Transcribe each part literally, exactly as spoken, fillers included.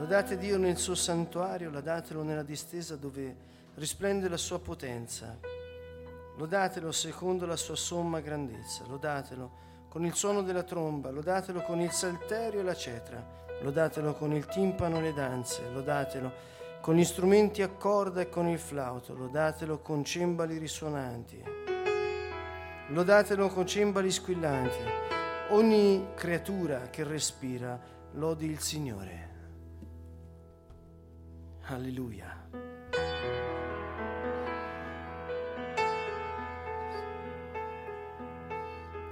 Lodate Dio nel suo santuario, lodatelo nella distesa dove risplende la sua potenza. Lodatelo secondo la sua somma grandezza. Lodatelo con il suono della tromba, lodatelo con il salterio e la cetra, lodatelo con il timpano e le danze, lodatelo con gli strumenti a corda e con il flauto, lodatelo con cembali risuonanti, lodatelo con cembali squillanti. Ogni creatura che respira lodi il Signore. Alleluia.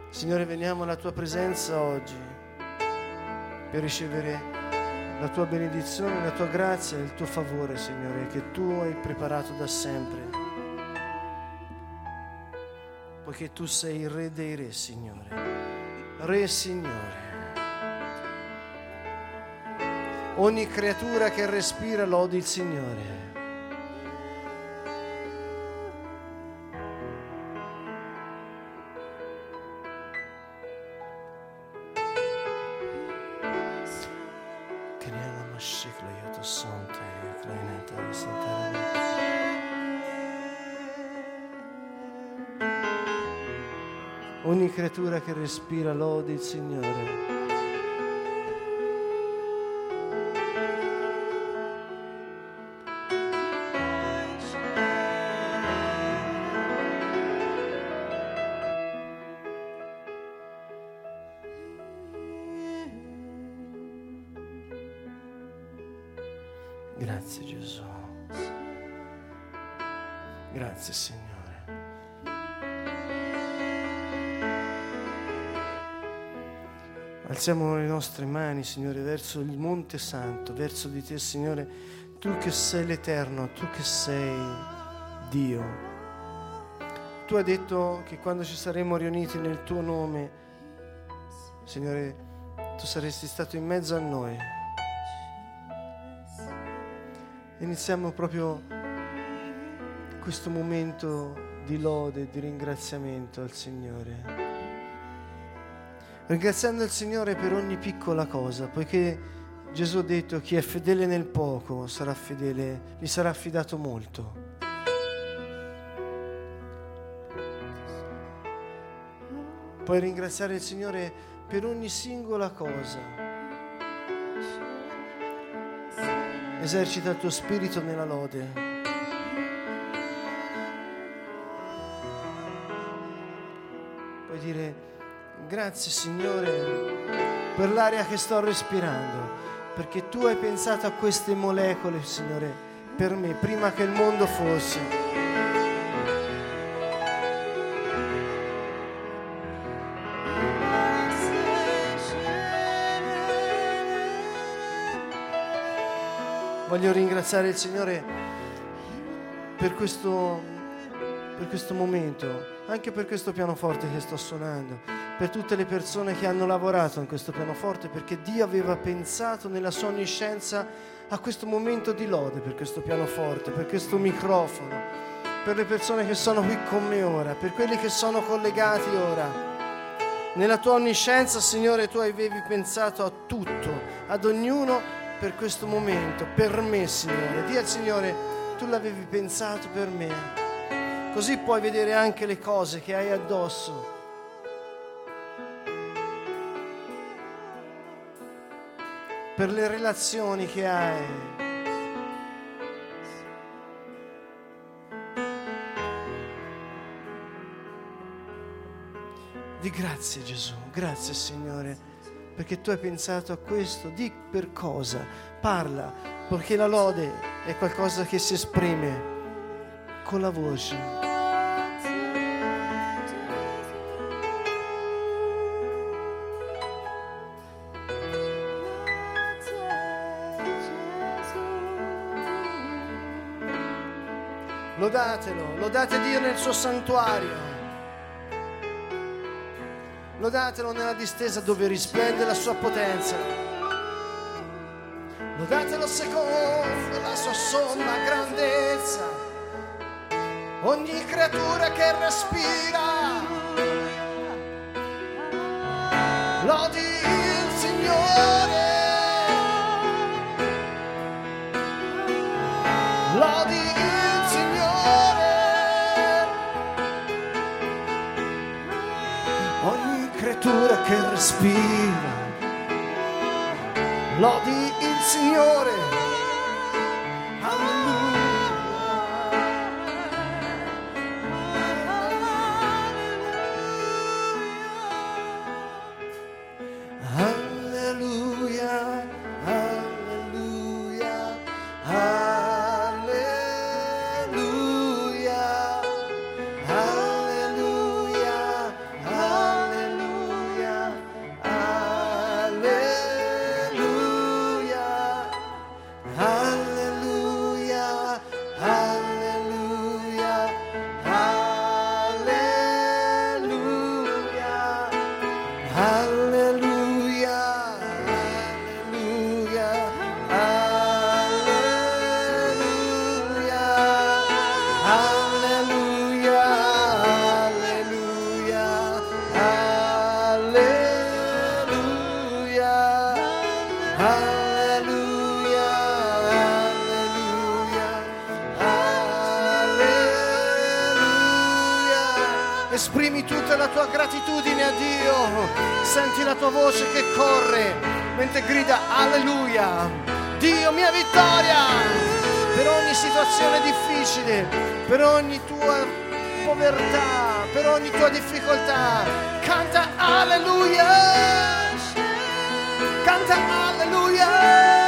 Signore, veniamo alla tua presenza oggi per ricevere la tua benedizione, la tua grazia e il tuo favore, Signore, che tu hai preparato da sempre, poiché tu sei il Re dei Re, Signore, Re Signore. Ogni creatura che respira lodi il Signore. Ogni creatura che respira lodi il Signore. Grazie Gesù, grazie Signore, alziamo le nostre mani, Signore, verso il Monte Santo, verso di Te, Signore, Tu che sei l'Eterno, Tu che sei Dio. Tu hai detto che quando ci saremo riuniti nel Tuo nome, Signore, Tu saresti stato in mezzo a noi. Iniziamo proprio questo momento di lode, di ringraziamento al Signore, ringraziando il Signore per ogni piccola cosa, poiché Gesù ha detto: chi è fedele nel poco sarà fedele, gli sarà affidato molto. Puoi ringraziare il Signore per ogni singola cosa. Esercita il tuo spirito nella lode. Puoi dire: grazie Signore per l'aria che sto respirando, perché Tu hai pensato a queste molecole, Signore, per me, prima che il mondo fosse. Voglio ringraziare il Signore per questo, per questo momento, anche per questo pianoforte che sto suonando, per tutte le persone che hanno lavorato in questo pianoforte, perché Dio aveva pensato nella sua onniscienza a questo momento di lode, per questo pianoforte, per questo microfono, per le persone che sono qui con me ora, per quelli che sono collegati ora. Nella tua onniscienza, Signore, Tu avevi pensato a tutto, ad ognuno, per questo momento, per me, Signore. Dì al Signore: Tu l'avevi pensato per me. Così puoi vedere anche le cose che hai addosso. Per le relazioni che hai. Di grazie Gesù, grazie Signore, perché Tu hai pensato a questo. Di per cosa, parla, perché la lode è qualcosa che si esprime con la voce. Lodatelo, lodate Dio nel suo santuario. Lodatelo nella distesa dove risplende la sua potenza. Lodatelo secondo la sua somma grandezza. Ogni creatura che respira lodi il Signore. Lodi il Signore. Ogni creatura che respira lodi il Signore. Alleluia. Alleluia. Esprimi tutta la tua gratitudine a Dio, senti la tua voce che corre mentre grida alleluia. Dio, mia vittoria, per ogni situazione difficile, per ogni tua povertà, per ogni tua difficoltà, canta alleluia, canta alleluia.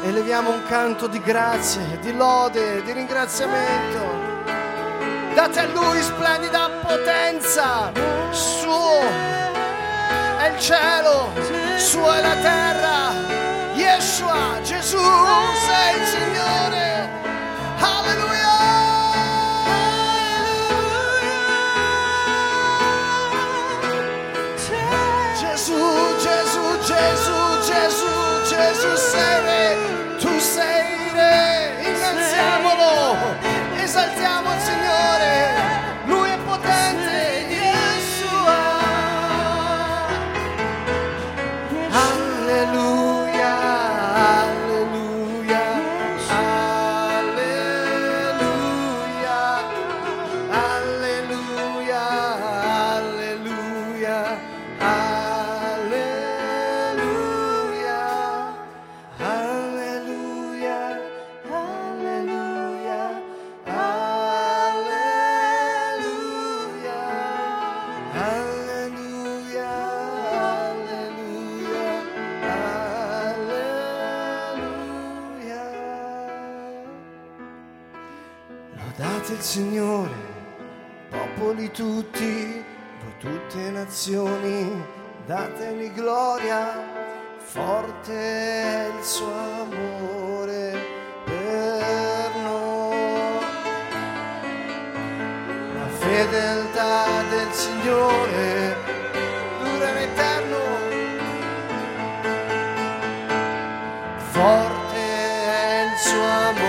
Eleviamo un canto di grazie, di lode, di ringraziamento. Date a Lui splendida potenza. Suo è il cielo, sua è la terra. Yeshua, Gesù, sei il Signore. Alleluia. Gesù, Gesù, Gesù, Gesù, Gesù sei re. Tu sei re, innalziamolo, esaltiamo il Signore, Lui è potente, Yeshua. Alleluia, alleluia, alleluia, alleluia, alleluia, alleluia. Lodate il Signore, popoli tutti, voi tutte nazioni, datemi gloria, forte è il suo amore per noi. La fedeltà del Signore dura in eterno, forte è il suo amore.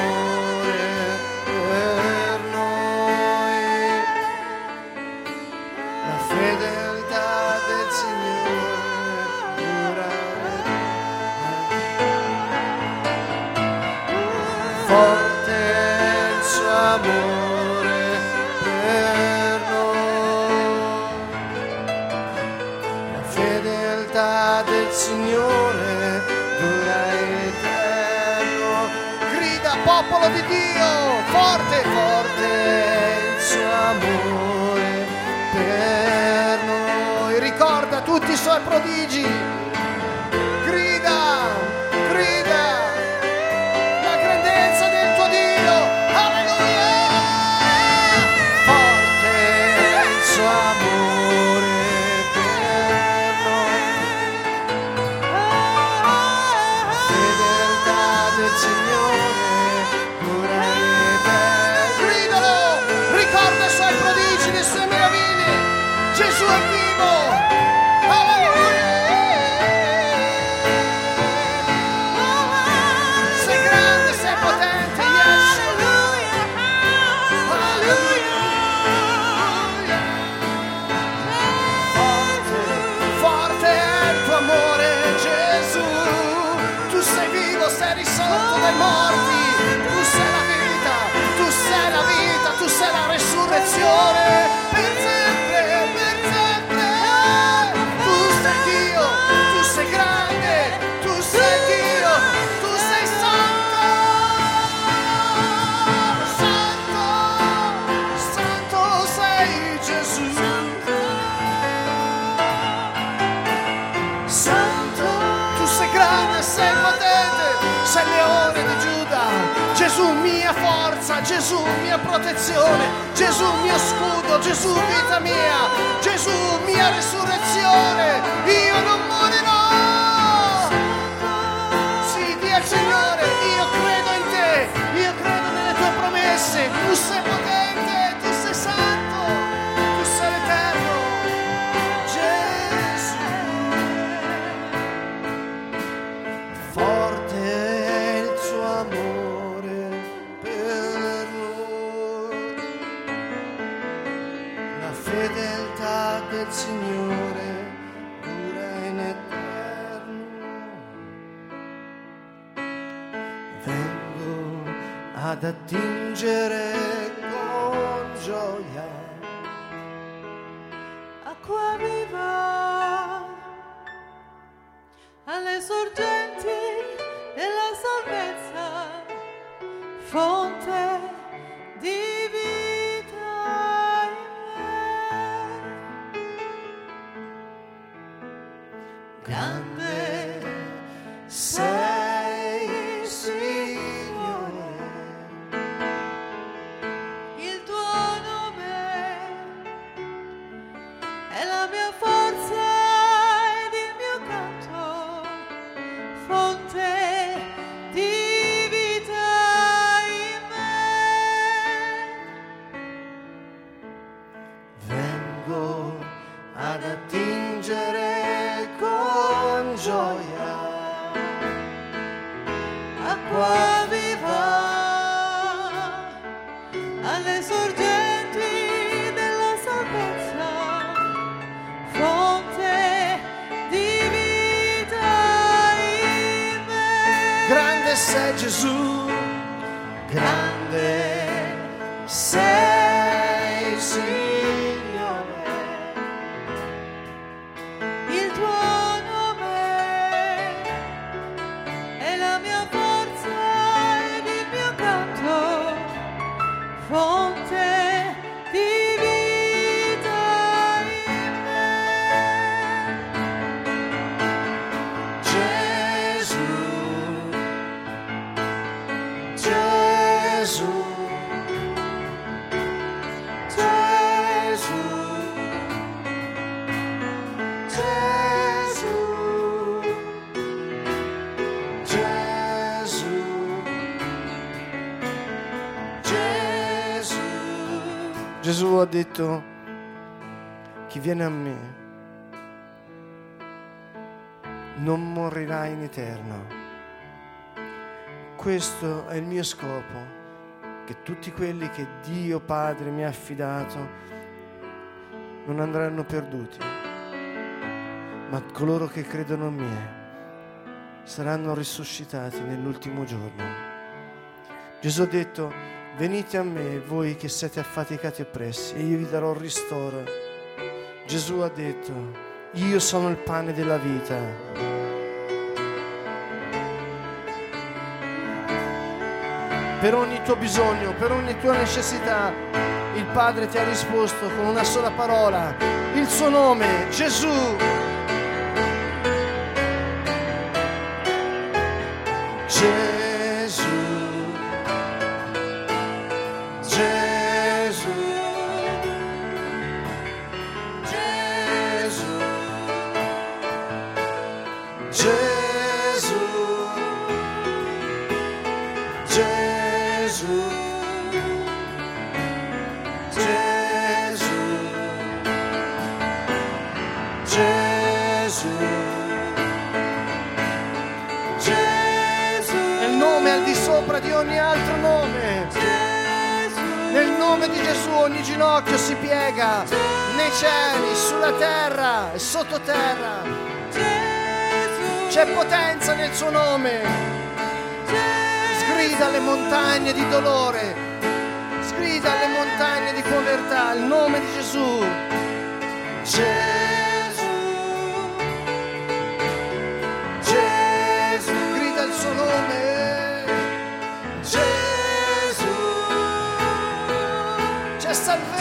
Amore per noi, la fedeltà del Signore dura eterno. Grida, popolo di Dio, forte, forte è il suo amore per noi. Ricorda tutti i suoi prodigi. Grida, grida la grandezza del tuo Dio. Gesù mia protezione, Gesù mio scudo, Gesù vita mia, Gesù mia resurrezione, io non morirò. Sì, dia al Signore, io credo in te, io credo nelle tue promesse, tu sei potente, tu sei santo, tu sei eterno, Gesù. Forte è il suo amore. Fedeltà del Signore dura in eterno. Vengo ad attingere con gioia acqua viva alle sorgenti della salvezza, fonte di grande sei, Signore, il tuo nome è la mia forza ed il mio canto, fonte di vita in me. Vengo ad attingere gioia, acqua viva alle sorgenti della salvezza, fonte di vita in me. Grande sei Gesù, grande sei Signore. ha detto: chi viene a me non morirà in eterno. Questo è il mio scopo, che tutti quelli che Dio Padre mi ha affidato non andranno perduti, ma coloro che credono a me saranno risuscitati nell'ultimo giorno. Gesù ha detto: venite a me voi che siete affaticati e oppressi e io vi darò ristoro. Gesù ha detto: io sono il pane della vita. Per ogni tuo bisogno, per ogni tua necessità, il Padre ti ha risposto con una sola parola, il suo nome, Gesù. Gesù, Gesù, Gesù, Gesù. Di ogni altro nome, Gesù. Nel nome di Gesù ogni ginocchio si piega, Gesù. Nei cieli, sulla terra e sottoterra, Gesù. C'è potenza nel suo nome, Gesù. Sgrida le montagne di dolore, sgrida le montagne di povertà, il nome di Gesù, Gesù, Gesù, grida il suo nome. Gesù, c'è salvezza.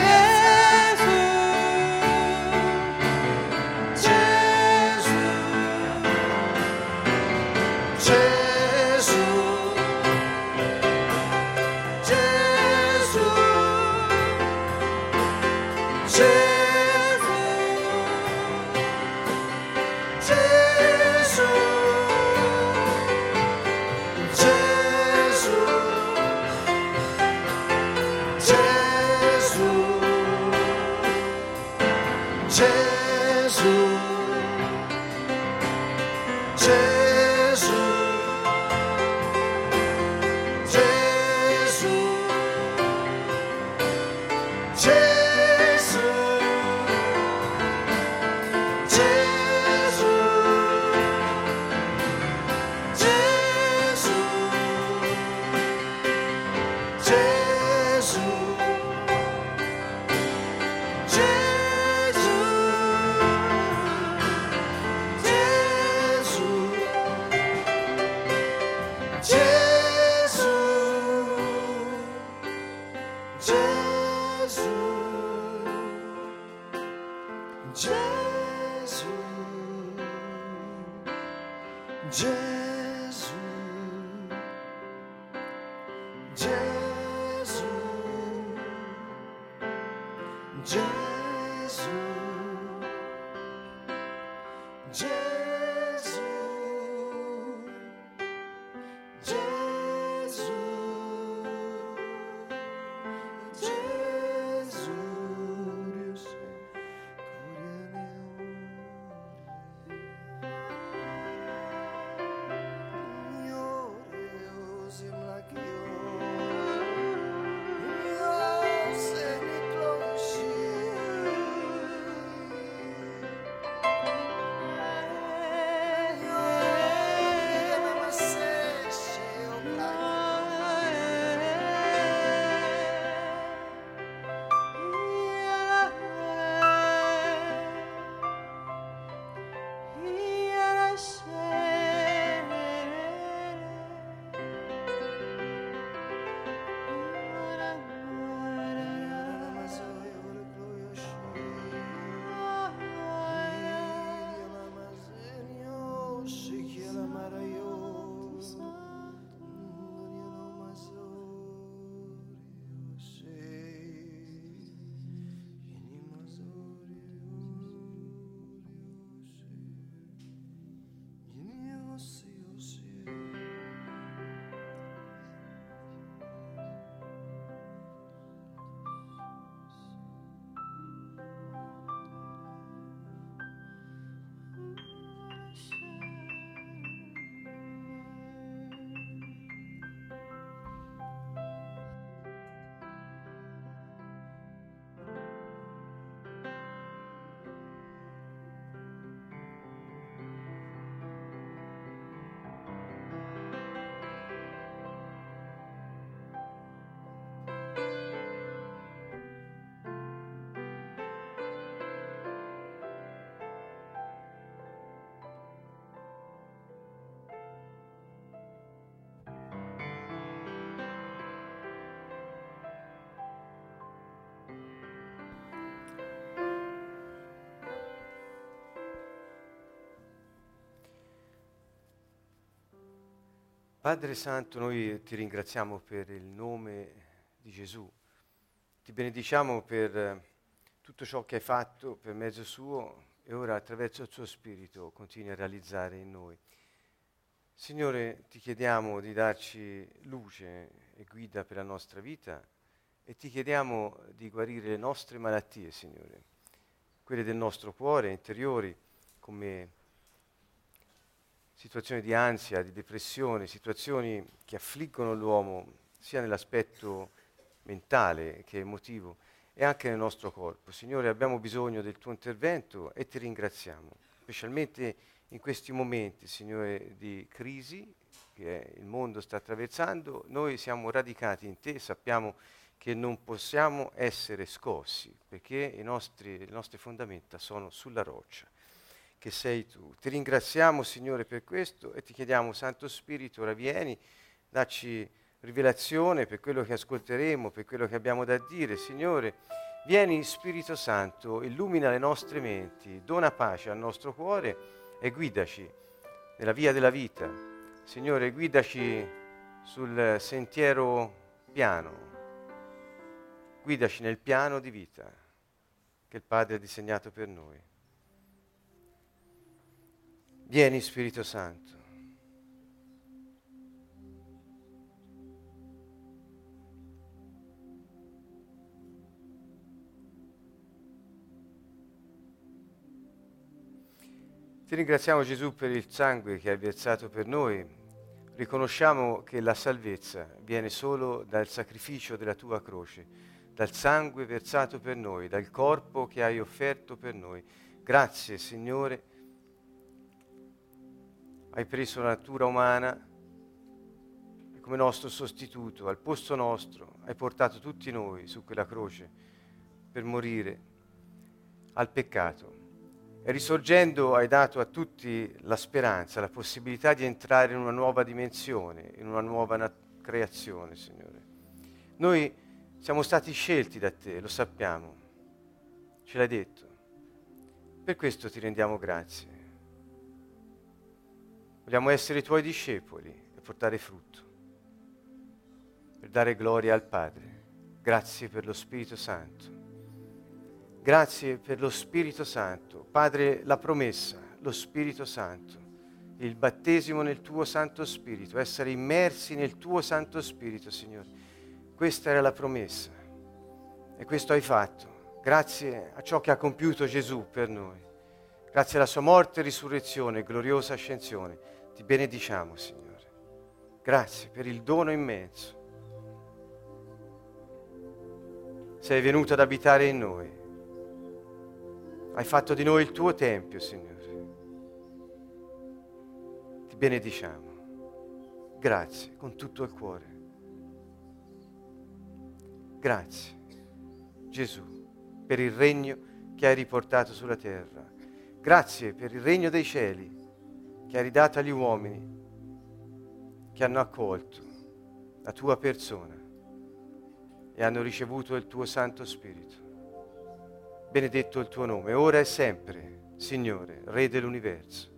Gesù, Gesù, Gesù, Gesù, Gesù, Gesù. Gesù, Gesù, Gesù, Gesù, Gesù, Gesù. Thank you. Padre Santo, noi ti ringraziamo per il nome di Gesù, ti benediciamo per tutto ciò che hai fatto per mezzo suo e ora attraverso il suo Spirito continui a realizzare in noi. Signore, ti chiediamo di darci luce e guida per la nostra vita e ti chiediamo di guarire le nostre malattie, Signore, quelle del nostro cuore, interiori, come situazioni di ansia, di depressione, situazioni che affliggono l'uomo sia nell'aspetto mentale che emotivo e anche nel nostro corpo. Signore, abbiamo bisogno del tuo intervento e ti ringraziamo, specialmente in questi momenti, Signore, di crisi che il mondo sta attraversando. Noi siamo radicati in te, sappiamo che non possiamo essere scossi perché i nostri, le nostre fondamenta sono sulla roccia che sei tu. Ti ringraziamo, Signore, per questo e ti chiediamo, Santo Spirito, ora vieni, dacci rivelazione per quello che ascolteremo, per quello che abbiamo da dire. Signore, vieni, Spirito Santo, illumina le nostre menti, dona pace al nostro cuore e guidaci nella via della vita. Signore, guidaci sul sentiero piano, guidaci nel piano di vita che il Padre ha disegnato per noi. Vieni, Spirito Santo. Ti ringraziamo, Gesù, per il sangue che hai versato per noi. Riconosciamo che la salvezza viene solo dal sacrificio della tua croce, dal sangue versato per noi, dal corpo che hai offerto per noi. Grazie, Signore. Hai preso la natura umana e come nostro sostituto, al posto nostro, hai portato tutti noi su quella croce per morire al peccato. E risorgendo hai dato a tutti la speranza, la possibilità di entrare in una nuova dimensione, in una nuova nat- creazione, Signore. Noi siamo stati scelti da te, lo sappiamo, ce l'hai detto. Per questo ti rendiamo grazie. Vogliamo essere i tuoi discepoli e portare frutto, per dare gloria al Padre. Grazie per lo Spirito Santo. Grazie per lo Spirito Santo. Padre, la promessa, lo Spirito Santo, il battesimo nel tuo Santo Spirito, essere immersi nel tuo Santo Spirito, Signore. Questa era la promessa e questo hai fatto. Grazie a ciò che ha compiuto Gesù per noi. Grazie alla sua morte e risurrezione, gloriosa ascensione. Ti benediciamo, Signore. Grazie per il dono immenso. Sei venuto ad abitare in noi. Hai fatto di noi il tuo tempio, Signore. Ti benediciamo. Grazie con tutto il cuore. Grazie, Gesù, per il regno che hai riportato sulla terra. Grazie per il regno dei cieli che hai ridato agli uomini che hanno accolto la tua persona e hanno ricevuto il tuo Santo Spirito. Benedetto il tuo nome, ora e sempre, Signore, Re dell'universo.